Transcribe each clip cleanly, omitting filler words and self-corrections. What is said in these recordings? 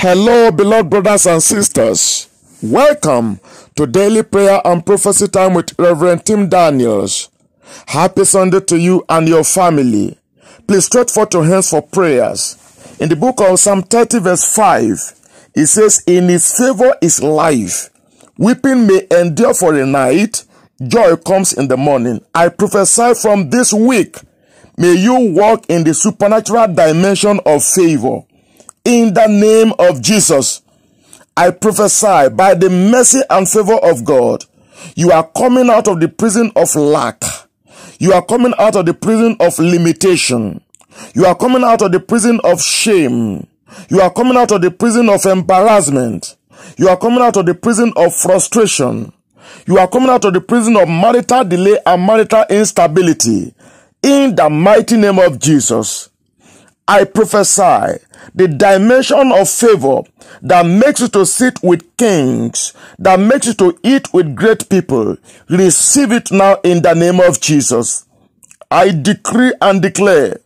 Hello, beloved brothers and sisters. Welcome to Daily Prayer and Prophecy Time with Reverend Tim Daniels. Happy Sunday to you and your family. Please stretch forth your hands for prayers. In the book of Psalm 30 verse 5, it says, "In his favor is life. Weeping may endure for a night. Joy comes in the morning." I prophesy from this week, may you walk in the supernatural dimension of favor. In the name of Jesus, I prophesy by the mercy and favor of God, you are coming out of the prison of lack. You are coming out of the prison of limitation. You are coming out of the prison of shame. You are coming out of the prison of embarrassment. You are coming out of the prison of frustration. You are coming out of the prison of marital delay and marital instability. In the mighty name of Jesus, I prophesy the dimension of favor that makes you to sit with kings, that makes you to eat with great people. Receive it now in the name of Jesus. I decree and declare,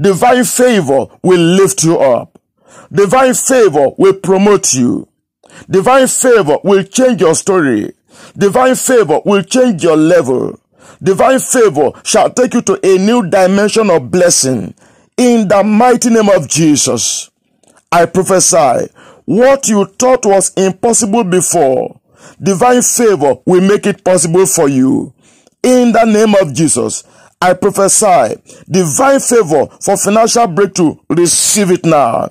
divine favor will lift you up. Divine favor will promote you. Divine favor will change your story. Divine favor will change your level. Divine favor shall take you to a new dimension of blessing. In the mighty name of Jesus, I prophesy, what you thought was impossible before, divine favor will make it possible for you. In the name of Jesus, I prophesy, divine favor for financial breakthrough, receive it now.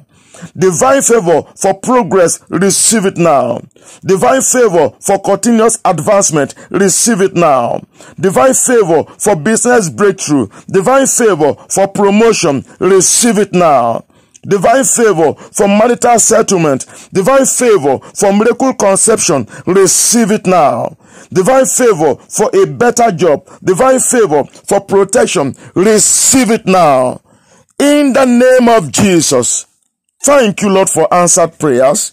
Divine favor for progress, receive it now. Divine favor for continuous advancement, receive it now. Divine favor for business breakthrough. Divine favor for promotion, receive it now. Divine favor for marital settlement. Divine favor for miracle conception, receive it now. Divine favor for a better job. Divine favor for protection, receive it now. In the name of Jesus. Thank you, Lord, for answered prayers.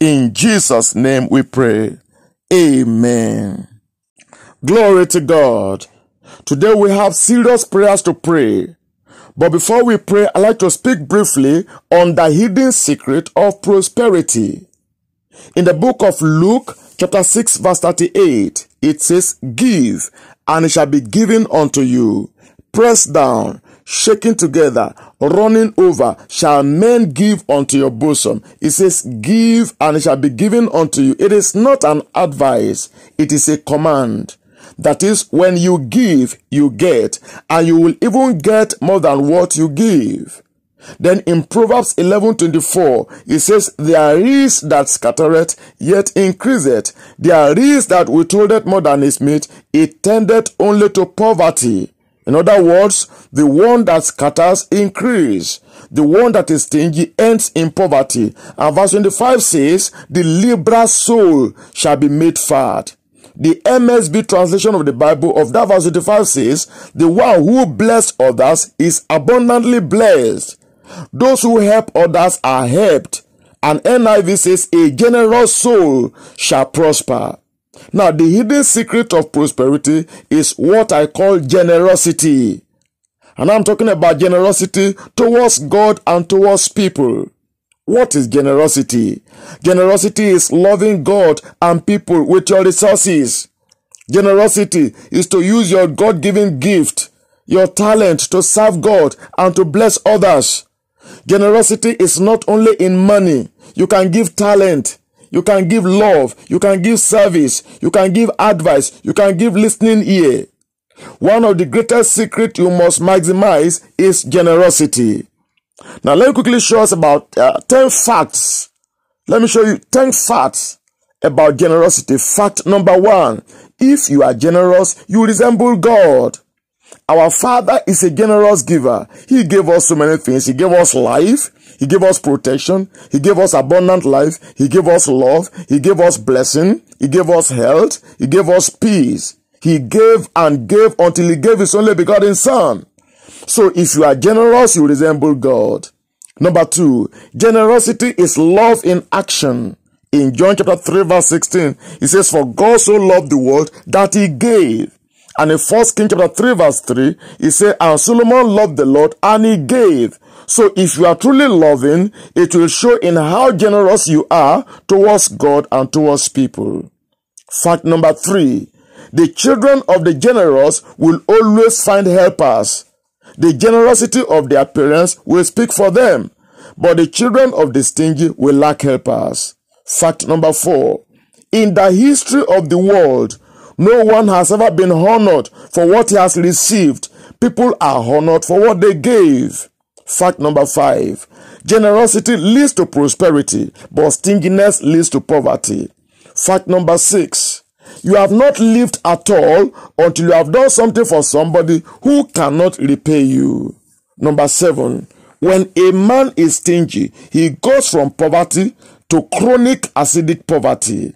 In Jesus' name we pray. Amen. Glory to God. Today we have serious prayers to pray. But before we pray, I'd like to speak briefly on the hidden secret of prosperity. In the book of Luke, chapter 6, verse 38, it says, "Give, and it shall be given unto you. Pressed down, shaking together, running over, shall men give unto your bosom." It says, "Give, and it shall be given unto you." It is not an advice, it is a command. That is, when you give, you get, and you will even get more than what you give. Then in Proverbs 11:24, it says, "There is that scattereth, yet increaseth. There is that withholdeth more than is meet, it tendeth only to poverty." In other words, the one that scatters increase. The one that is stingy ends in poverty. And verse 25 says, "The liberal soul shall be made fat." The MSB translation of the Bible of that verse 25 says, "The one who blesses others is abundantly blessed. Those who help others are helped." And NIV says, "A generous soul shall prosper." Now, the hidden secret of prosperity is what I call generosity. And I'm talking about generosity towards God and towards people. What is generosity? Generosity is loving God and people with your resources. Generosity is to use your God-given gift, your talent to serve God and to bless others. Generosity is not only in money. You can give talent. You can give love, you can give service, you can give advice, you can give listening ear. One of the greatest secrets you must maximize is generosity. Now let me quickly show us about 10 facts. Let me show you 10 facts about generosity. Fact number 1, if you are generous, you resemble God. Our Father is a generous giver. He gave us so many things. He gave us life. He gave us protection. He gave us abundant life. He gave us love. He gave us blessing. He gave us health. He gave us peace. He gave and gave until he gave his only begotten Son. So if you are generous, you resemble God. Number 2, generosity is love in action. In John chapter 3 verse 16, it says, "For God so loved the world that he gave." And in 1 Kings chapter 3 verse 3, it says, "And Solomon loved the Lord, and he gave." So if you are truly loving, it will show in how generous you are towards God and towards people. Fact number 3, the children of the generous will always find helpers. The generosity of their parents will speak for them, but the children of the stingy will lack helpers. Fact number 4, in the history of the world, no one has ever been honored for what he has received. People are honored for what they gave. Fact number 5, generosity leads to prosperity, but stinginess leads to poverty. Fact number 6, you have not lived at all until you have done something for somebody who cannot repay you. Number 7, when a man is stingy, he goes from poverty to chronic acidic poverty.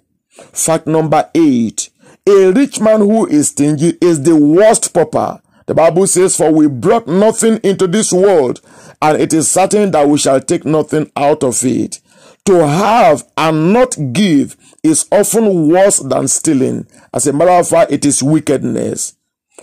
Fact number 8, a rich man who is stingy is the worst pauper. The Bible says, for we brought nothing into this world, and it is certain that we shall take nothing out of it. To have and not give is often worse than stealing. As a matter of fact, it is wickedness.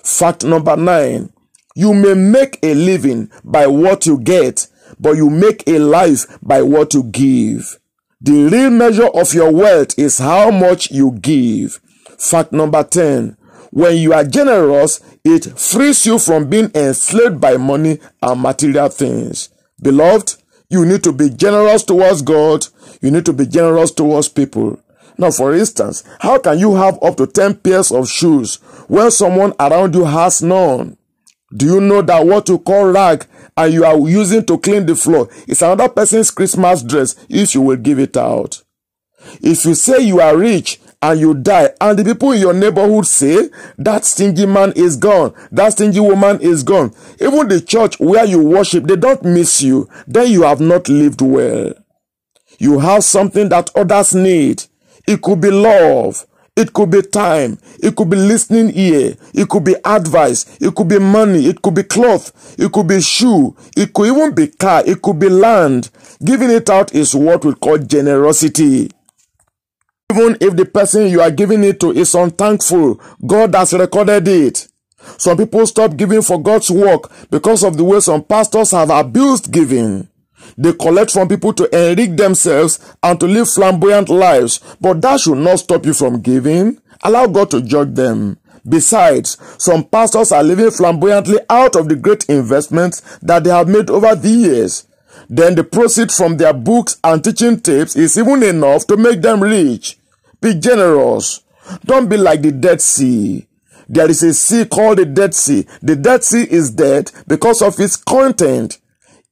Fact number 9, you may make a living by what you get, but you make a life by what you give. The real measure of your wealth is how much you give. Fact number 10, when you are generous, it frees you from being enslaved by money and material things. Beloved, you need to be generous towards God. You need to be generous towards people. Now, for instance, how can you have up to 10 pairs of shoes when someone around you has none? Do you know that what you call rag and you are using to clean the floor is another person's Christmas dress if you will give it out? If you say you are rich and you die, and the people in your neighborhood say, that stingy man is gone, that stingy woman is gone, even the church where you worship, they don't miss you, then you have not lived well. You have something that others need. It could be love, it could be time, it could be listening ear, it could be advice, it could be money, it could be cloth, it could be shoe, it could even be car, it could be land. Giving it out is what we call generosity. Even if the person you are giving it to is unthankful, God has recorded it. Some people stop giving for God's work because of the way some pastors have abused giving. They collect from people to enrich themselves and to live flamboyant lives, but that should not stop you from giving. Allow God to judge them. Besides, some pastors are living flamboyantly out of the great investments that they have made over the years. Then the proceeds from their books and teaching tapes is even enough to make them rich. Be generous. Don't be like the Dead Sea. There is a sea called the Dead Sea. The Dead Sea is dead because of its content.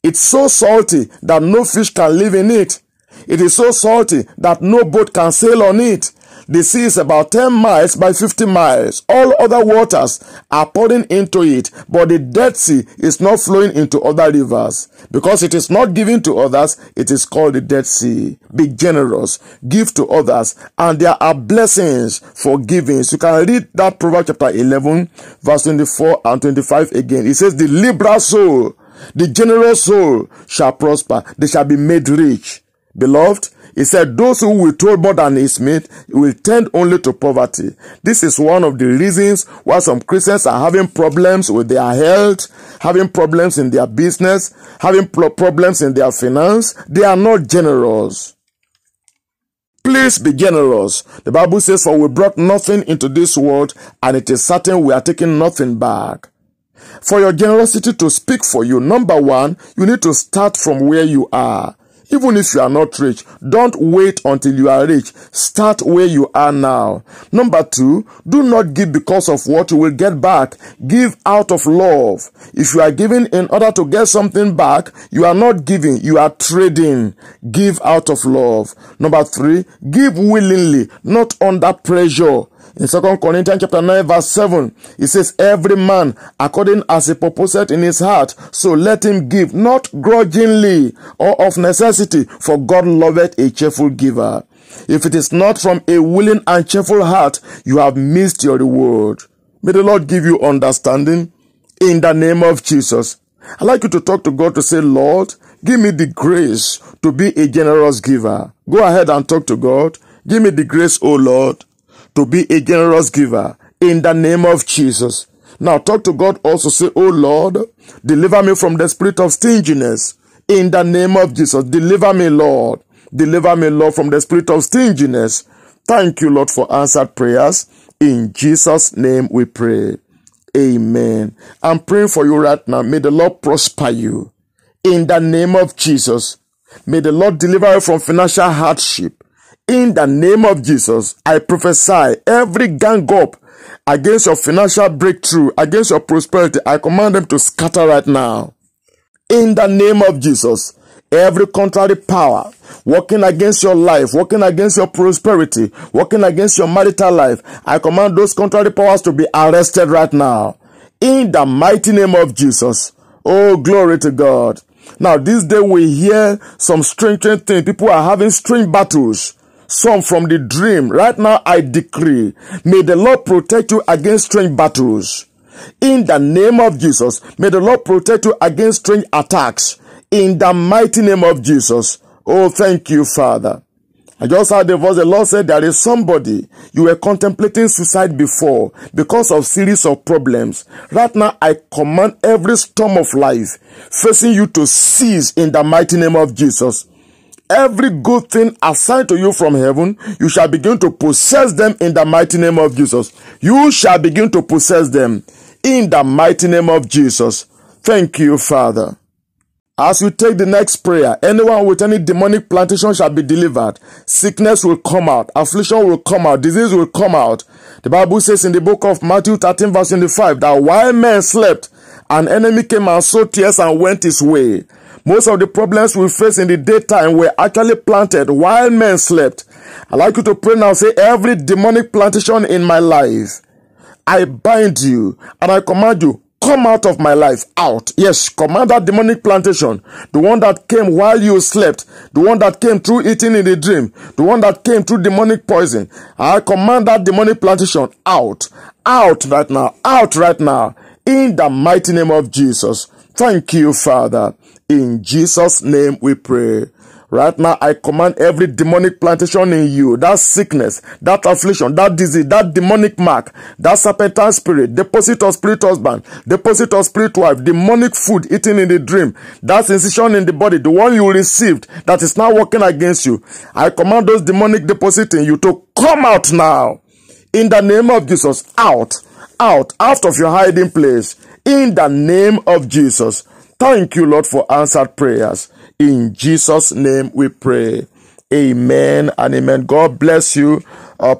It's so salty that no fish can live in it. It is so salty that no boat can sail on it. The sea is about 10 miles by 50 miles. All other waters are pouring into it, but the Dead Sea is not flowing into other rivers. Because it is not given to others, it is called the Dead Sea. Be generous, give to others, and there are blessings for giving. So you can read that Proverbs chapter 11, verse 24 and 25 again. It says, the liberal soul, the generous soul shall prosper. They shall be made rich. Beloved, he said, those who withhold more than is meet will tend only to poverty. This is one of the reasons why some Christians are having problems with their health, having problems in their business, having problems in their finance. They are not generous. Please be generous. The Bible says, for we brought nothing into this world, and it is certain we are taking nothing back. For your generosity to speak for you, number 1, you need to start from where you are. Even if you are not rich, don't wait until you are rich. Start where you are now. Number 2, do not give because of what you will get back. Give out of love. If you are giving in order to get something back, you are not giving, you are trading. Give out of love. Number 3, give willingly, not under pressure. In 2 Corinthians chapter 9 verse 7, it says, every man according as he purposeth in his heart, so let him give, not grudgingly or of necessity, for God loveth a cheerful giver. If it is not from a willing and cheerful heart, you have missed your reward. May the Lord give you understanding in the name of Jesus. I'd like you to talk to God to say, Lord, give me the grace to be a generous giver. Go ahead and talk to God. Give me the grace, O Lord, to be a generous giver in the name of Jesus. Now talk to God also, say, oh Lord, deliver me from the spirit of stinginess. in the name of Jesus. Deliver me, Lord. Deliver me, Lord, from the spirit of stinginess. Thank you, Lord, for answered prayers. In Jesus' name we pray. Amen. I'm praying for you right now. May the Lord prosper you. In the name of Jesus. May the Lord deliver you from financial hardship. In the name of Jesus, I prophesy every gang up against your financial breakthrough, against your prosperity, I command them to scatter right now. In the name of Jesus, every contrary power working against your life, working against your prosperity, working against your marital life, I command those contrary powers to be arrested right now. In the mighty name of Jesus. Oh, glory to God. Now, this day we hear some strange things. People are having strange battles. Some from the dream. Right now, I decree, may the Lord protect you against strange battles. In the name of Jesus, may the Lord protect you against strange attacks. In the mighty name of Jesus. Oh, thank you, Father. I just heard the voice. The Lord said there is somebody you were contemplating suicide before because of series of problems. Right now, I command every storm of life facing you to cease in the mighty name of Jesus. Every good thing assigned to you from heaven, you shall begin to possess them in the mighty name of Jesus. You shall begin to possess them in the mighty name of Jesus. Thank you, Father. As you take the next prayer, anyone with any demonic plantation shall be delivered. Sickness will come out. Affliction will come out. Disease will come out. The Bible says in the book of Matthew 13 verse 25 that while men slept, an enemy came and sowed tears and went his way. Most of the problems we face in the daytime were actually planted while men slept. I'd like you to pray now, say, every demonic plantation in my life, I bind you and I command you, come out of my life, out. Yes, command that demonic plantation, the one that came while you slept, the one that came through eating in the dream, the one that came through demonic poison. I command that demonic plantation out, out right now, out right now, in the mighty name of Jesus. Thank you, Father. In Jesus' name we pray. Right now, I command every demonic plantation in you, that sickness, that affliction, that disease, that demonic mark, that serpentine spirit, deposit of spirit husband, deposit of spirit wife, demonic food eaten in the dream, that incision in the body, the one you received that is now working against you. I command those demonic deposits in you to come out now. In the name of Jesus, out, out, out of your hiding place. In the name of Jesus. Thank you, Lord, for answered prayers. In Jesus' name we pray. Amen and amen. God bless you.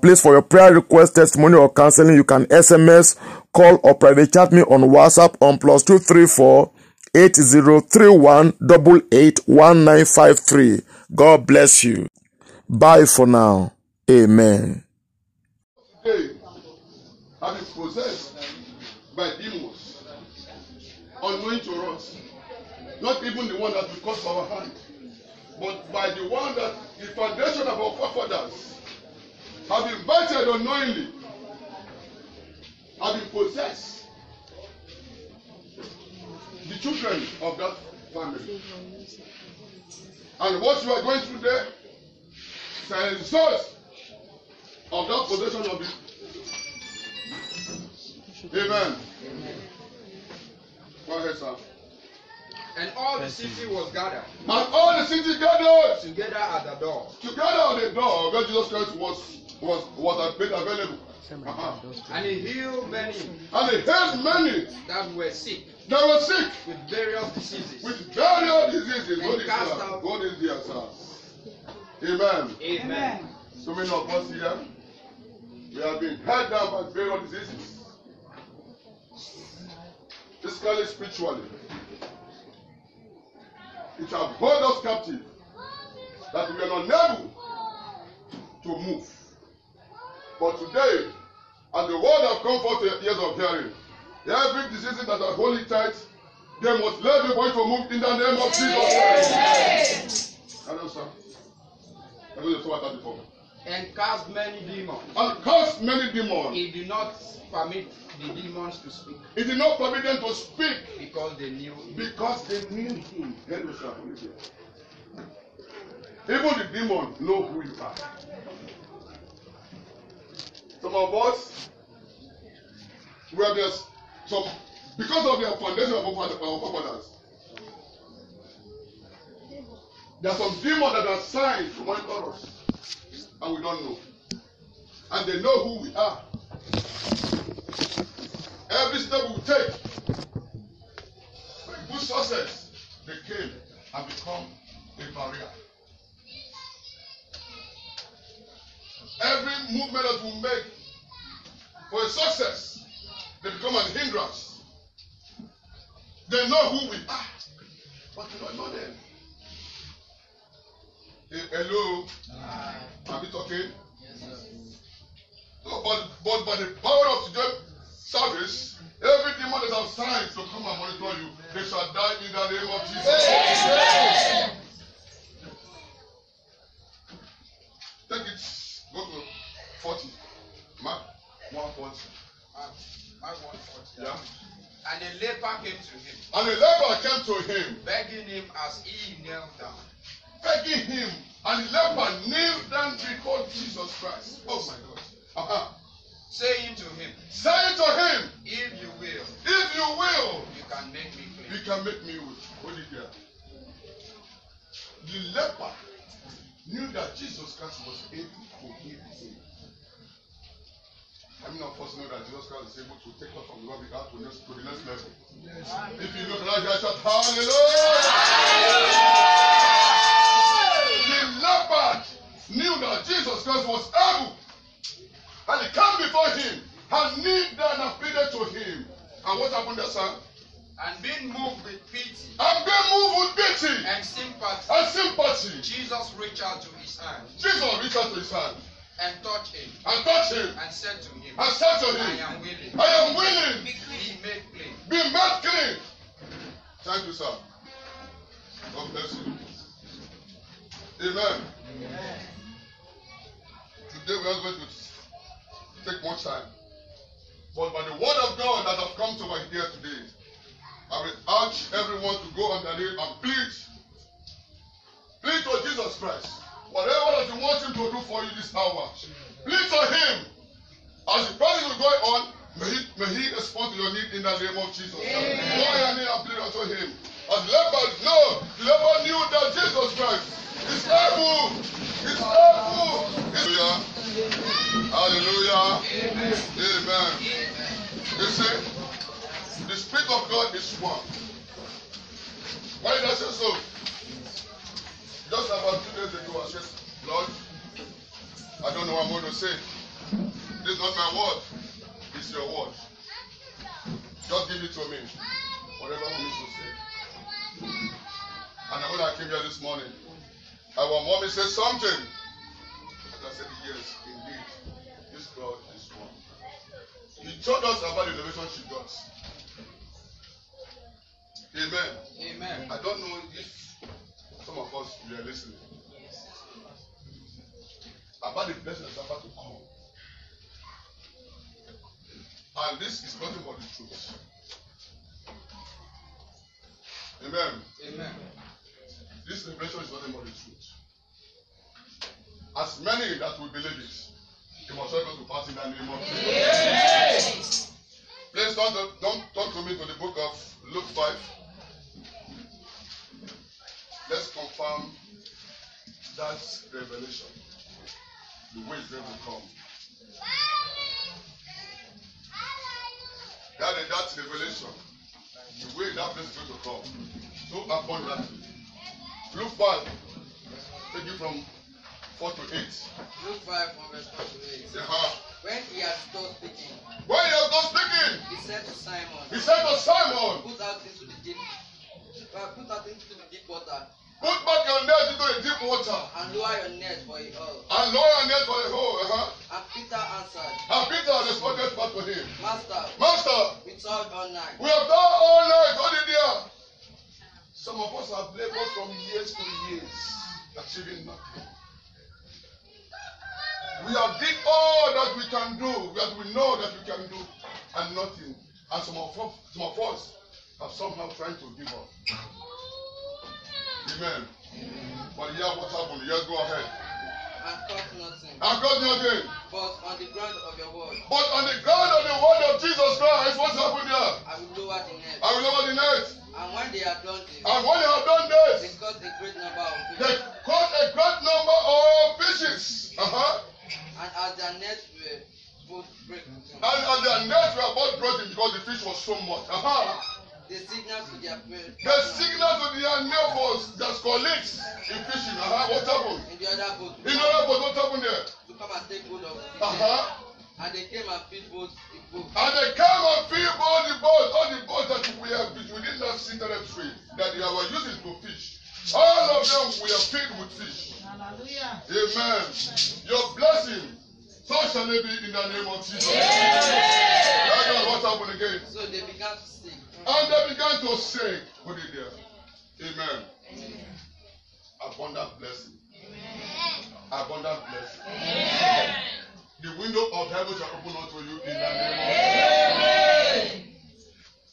Please, for your prayer request, testimony, or counseling, you can SMS, call, or private chat me on WhatsApp on +234 8031881953. God bless you. Bye for now. Amen. Today, I am possessed by demons, unknown to us. Not even the one that will cause our hand, but by the one that the foundation of our forefathers have invited unknowingly, have been possessed the children of that family. And what you are going through there is a result of that possession of it. Amen. Go ahead, sir. And all the city was gathered. And all the city gathered. Together at the door. Together at the door where Jesus Christ was made available. And he healed many. And he healed many. That were sick. They were sick. With various diseases. With various diseases. And God cast out. God is here, sir. Amen. Amen. So many of us here, we have been held down by various diseases. Physically, spiritually. It shall hold us captive, that we are not able to move. But today, as the word have come forth to the ears of hearing, every disease that are holding tight, they must let the boy to move in the name of Jesus. Hello, sir. And cast many demons. And cast many demons. He did not permit the demons to speak. He did not permit them to speak. Because they knew him. Because they knew him. Even the demons know who you are. Some of us, we have some, because of their foundation of our forefathers, There are some demons that are assigned to monitor us, and we don't know. And they know who we are. Every step we take, with good success, they came and become a barrier. Every movement that we make for a success, they become an hindrance. They know who we are, but we don't know them. Hello? Are we talking? Yes, sir. No, but by the power of today's service, every demon that has signed to come and monitor you, they shall die in the name of Jesus. Amen. Take it. Go to 40. Mark 140. Mark 140. Yeah. And a leper came to him. And a leper came to him, begging him as he knelt down. Begging him, and the leper knelt down before Jesus Christ. Oh my God. Saying to him, if you will, you can make me clean. You can make me with. What did you hear? The leper knew that Jesus Christ was able to heal him. I mean, of course, know that Jesus Christ is able to take us from the world without to the next level. Yes. If you look like that, shout hallelujah! The leper knew that Jesus Christ was able, and he came before him, and kneeled down and pleaded to him. And what happened there, sir? And being moved with pity. And sympathy. Jesus reached out to his hand. And touched him. And said to him. I am willing. Be made clean. Thank you, sir. God bless you. Amen. Amen. Today we are going to take more time. But by the word of God that have come to my ear today, I will urge everyone to go underneath and plead to Jesus Christ. Whatever that you want him to do for you this hour, plead to him. As the prayer is going on, may he respond to your need in the name of Jesus. Amen. Go underneath and plead unto him. And the leper knew that Jesus Christ is able. Hallelujah. Amen. Amen. You see? The Spirit of God is one. Why did I say so? Just about 2 days ago, I said, Lord, I don't know what I'm going to say. This is not my word. It's your word. Just give it to me. Whatever you need to say. And when I came here this morning, our mommy said something. And I said, yes, indeed. This God is one. He told us about the relationship God. Amen. Amen. I don't know if some of us were listening. Yes. About the blessing that's about to come. And this is nothing but the truth. Amen. Amen. This revelation is nothing but the truth. As many that will believe it, it was not going to pass in the name of Jesus. Yes. Please don't talk to me to the book of Luke 5. Let's confirm that revelation. The way they will come. That revelation. The way that place is going to come. So upon that. Luke 5. Take you from 4 to 8. Luke 5 from verse 4 to 8. Uh-huh. When he had done speaking, he said to Simon, Put out into the deep water. Put back your net into the deep water. And lower your net for a hole. And Peter answered. And Peter responded back to him. Master, we toiled all night. What did you hear? Some of us have labored from years to years, achieving nothing. We have did all that we can do, that we know that we can do, and nothing. And some of us have somehow tried to give up. Amen. Amen. But here, what happened? Yes, go ahead. I've got nothing. But on the ground of the word of Jesus Christ, what's happened there? I will lower the net. And when they have done this, they caught a great number of fishes. And as their nets were both breaking. Because the fish was so much. They signaled to their friends. They signaled to their neighbors, their colleagues in fishing. What happened? In the other boat. What happened there? To come and take hold of it. And they came and filled both the boat. All the boats that we did not see that tree that they were using to fish. All of them were filled with fish. Hallelujah. Amen. Your blessing, so shall it be in the name of Jesus. That's what happened again. So they began to sing. And they began to sing. Put it there. Amen. Abundant blessing. Abundant blessing. Amen. The window of heaven shall open unto you in the name of Jesus.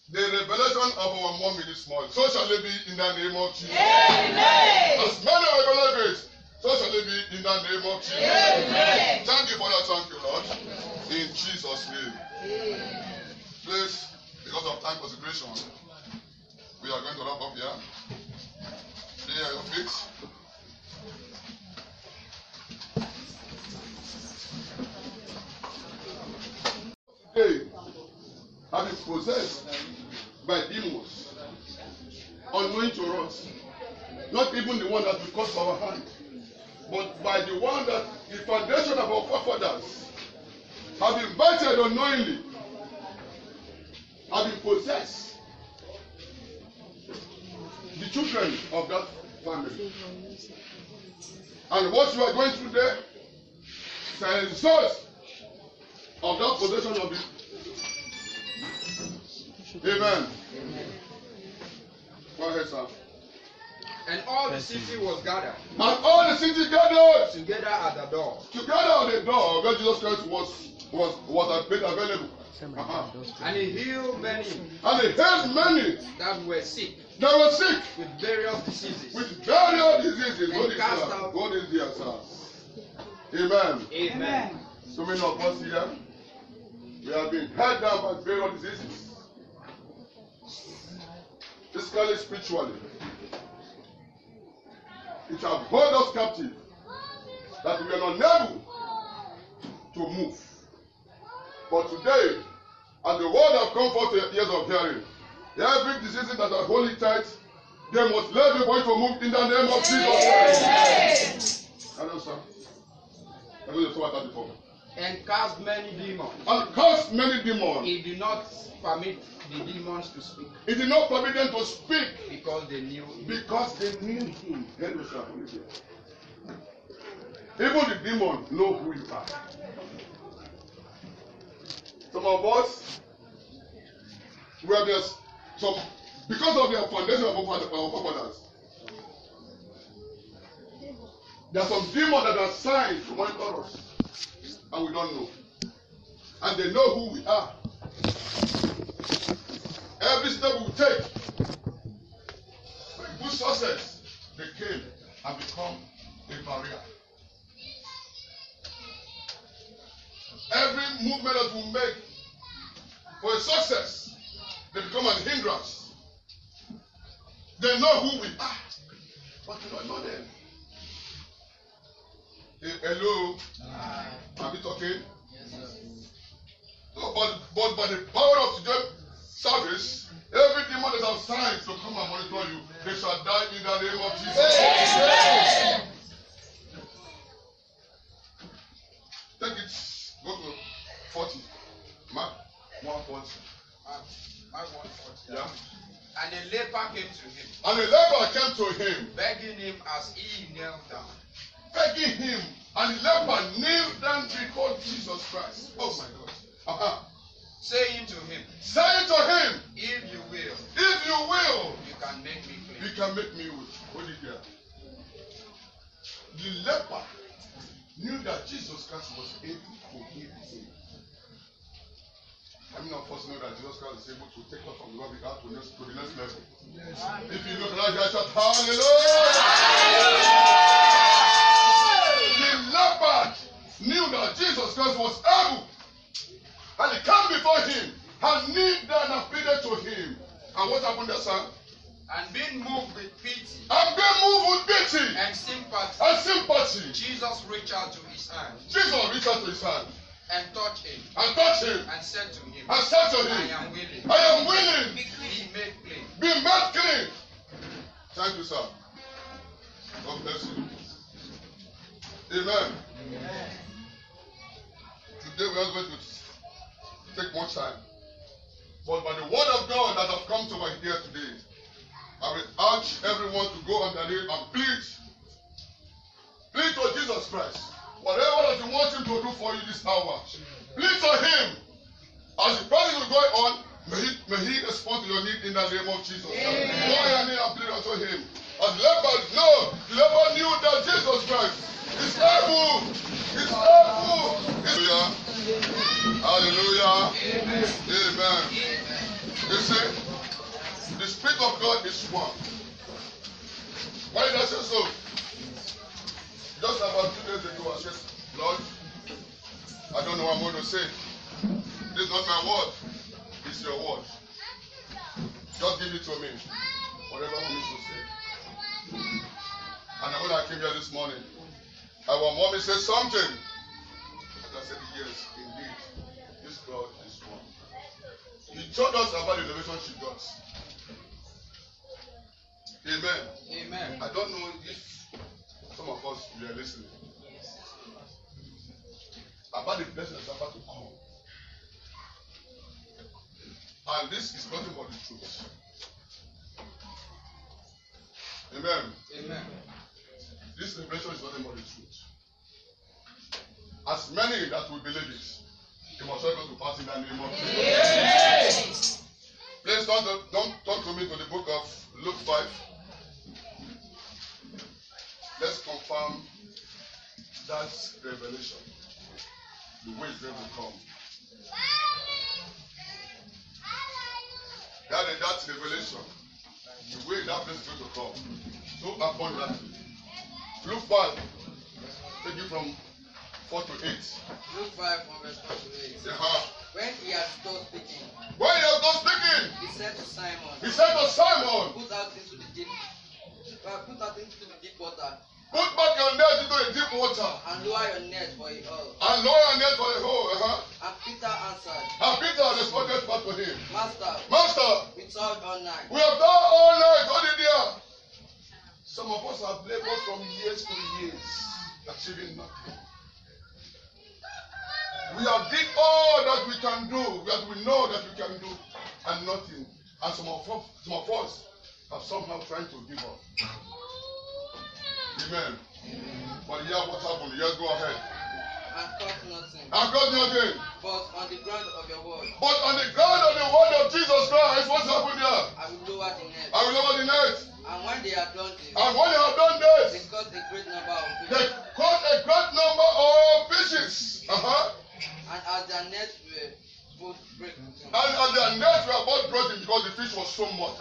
The revelation of our mommy this morning, so shall it be in the name of Jesus. Amen. As many revelations, so shall it be in the name of Jesus. Amen. Thank you, Father. Thank you, Lord. In Jesus' name. Amen. Please, because of time consideration, we are going to wrap up here. Stay at your feet. Hey, have been possessed by demons, unknown to us, not even the one that will cause our hand, but by the one that the foundation of our forefathers have invited unknowingly, have been possessed the children of that family. And what you are going through there is a result of that possession of the. Amen. Go ahead, sir. And all the city was gathered. And all the city gathered. Together at the door. Together at the door where Jesus Christ was available. And he healed many. That were sick. With various diseases. And cast out. God is here, sir. Amen. So many of us here, we have been held down by various diseases. Physically, spiritually, it shall hold us captive that we are unable to move. But today, as the word have come forth to the ears of hearing, every disease that are holding tight, they must let the boy to move in the name of Jesus. Hello, sir. I know you saw that before. And cast many demons. He did not permit the demons to speak. He did not permit them to speak. Because they knew him. Even the demons know who you are. Some of us, where there's some, because of their foundation of our forefathers, there are some demons that are signed to monitor us. And we don't know. And they know who we are. Every step we take, with good success, they came and become a barrier. Every movement that we make for a success, they become an hindrance. They know who we are, but we don't know them. Hello. Are we talking? Yes, sir. So, but by the power of today's service, every demon that has signs to come and monitor you, they shall die in the name of Jesus. Amen. Take it. Go to 40. Mark 140. Mark 140. Yeah. And a leper came to him. Begging him as he knelt down. And the leper knelt down before Jesus Christ. Oh my God. Saying to him, if you will, you can make me clean. What did you do? The leper knew that Jesus Christ was able to heal him. I mean, of us know that Jesus Christ is able to take us from where we are to the next level. Yes. If you look like that, shout hallelujah! Leopard knew that Jesus Christ was able, and he came before him and kneeled down and pleaded to him. And what happened there, sir? And being moved with pity. And sympathy. Jesus reached out to his hand. And touched him. And said to him. I am willing. Be made clean. Thank you, sir. God bless you. Amen. Today we are going to take more time. But by the word of God that has come to my ear today, I will urge everyone to go underneath and plead. Plead to Jesus Christ. Whatever that you want him to do for you this hour, plead to him. As the process is going on, may he respond to your need in the name of Jesus. Go underneath and plead unto him. As the leper knew that Jesus Christ is able. Hallelujah. Amen. You see, the Spirit of God is one. Why did I say so? Just about 2 days ago, I said, Lord, I don't know what I'm going to say. This is not my word. It's your word. Just give it to me. Whatever I need to say. And when I came here this morning, our mommy said something. And I said, yes, indeed, this God is one. He told us about the relationship with God. Amen. Amen. I don't know if some of us were listening. About the blessing that's about to come. And this is nothing but the truth. Amen. Amen. This revelation is nothing but the truth. As many that will believe it must not go to pass in the name of Jesus. Yes. Please don't talk to me to the book of Luke 5. Let's confirm that revelation. The way it's going to come. That revelation. The way that place is going to come. So abundantly. Luke 5. Take you from 4 to 8. Luke 5 from verse 4 to 8. When he had stopped speaking. He said to Simon. Put out into the deep. Water. Put back your net into the deep water. And lower your net for a hole. And Peter answered. And Peter responded back to him. Master. We toiled all night. All some of us have labored from years to years, achieving nothing. We have did all that we can do, that we know that we can do, and nothing. And some of us have somehow tried to give up. Amen. But hear what happened. Yes, go ahead. And caught nothing. But on the ground of your word. Of Jesus Christ, what's happened there? I will lower the net. And when they have done this. They caught a great number of fishes. And as their nets were both breaking. Because the fish was so much.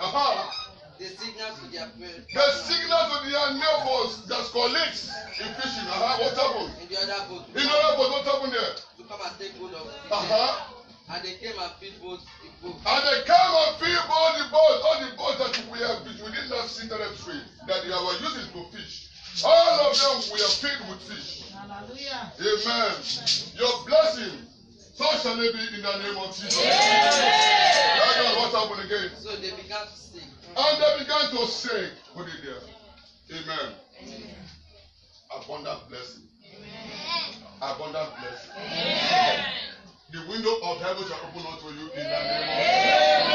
They signaled to their neighbors. Their colleagues in fishing. What happened? In the other boat, what happened there? To come and take hold of the fish. And they came and filled both the boats. All the boats that we did not see that tree that they were using to fish. All of them were filled with fish. Hallelujah. Amen. Your blessing, so shall it be in the name of Jesus. That's what happened again. So they began to sing. And they began to sing. Put it there. Amen. Amen. Abundant blessing. Amen. Abundant blessing. Amen. The window of heaven shall open unto you in the name of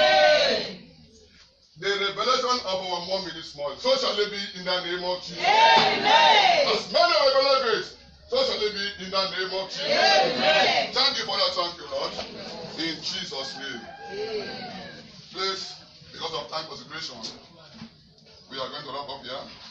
Jesus. The revelation of our mommy this morning. So shall it be in the name of Jesus. Amen. As many will believe it, so shall it be in the name of Jesus. Amen. Thank you for that. Thank you, Lord. In Jesus' name. Amen. Please. Because of time consideration, we are going to wrap up here.